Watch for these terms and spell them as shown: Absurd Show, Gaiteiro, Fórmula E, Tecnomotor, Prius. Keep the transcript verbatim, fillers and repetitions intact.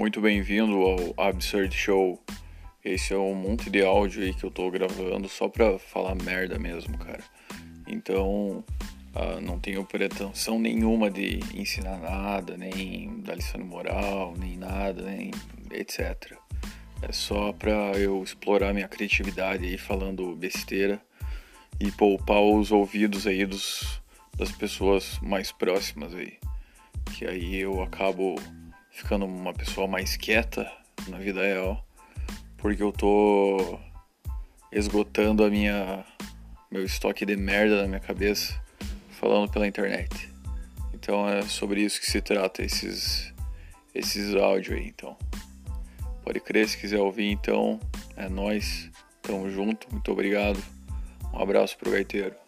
Muito bem-vindo ao Absurd Show. Esse é um monte de áudio aí que eu tô gravando só pra falar merda mesmo, cara. Então, uh, não tenho pretensão nenhuma de ensinar nada, nem dar lição de moral, nem nada, nem etcétera. É só pra eu explorar minha criatividade aí falando besteira e poupar os ouvidos aí dos, das pessoas mais próximas aí. Que aí eu acabo ficando uma pessoa mais quieta na vida real, porque eu tô esgotando a minha, meu estoque de merda na minha cabeça falando pela internet. Então é sobre isso que se trata esses, esses áudios aí, então. Pode crer, se quiser ouvir, então, é nóis, tamo junto, muito obrigado, um abraço pro Gaiteiro.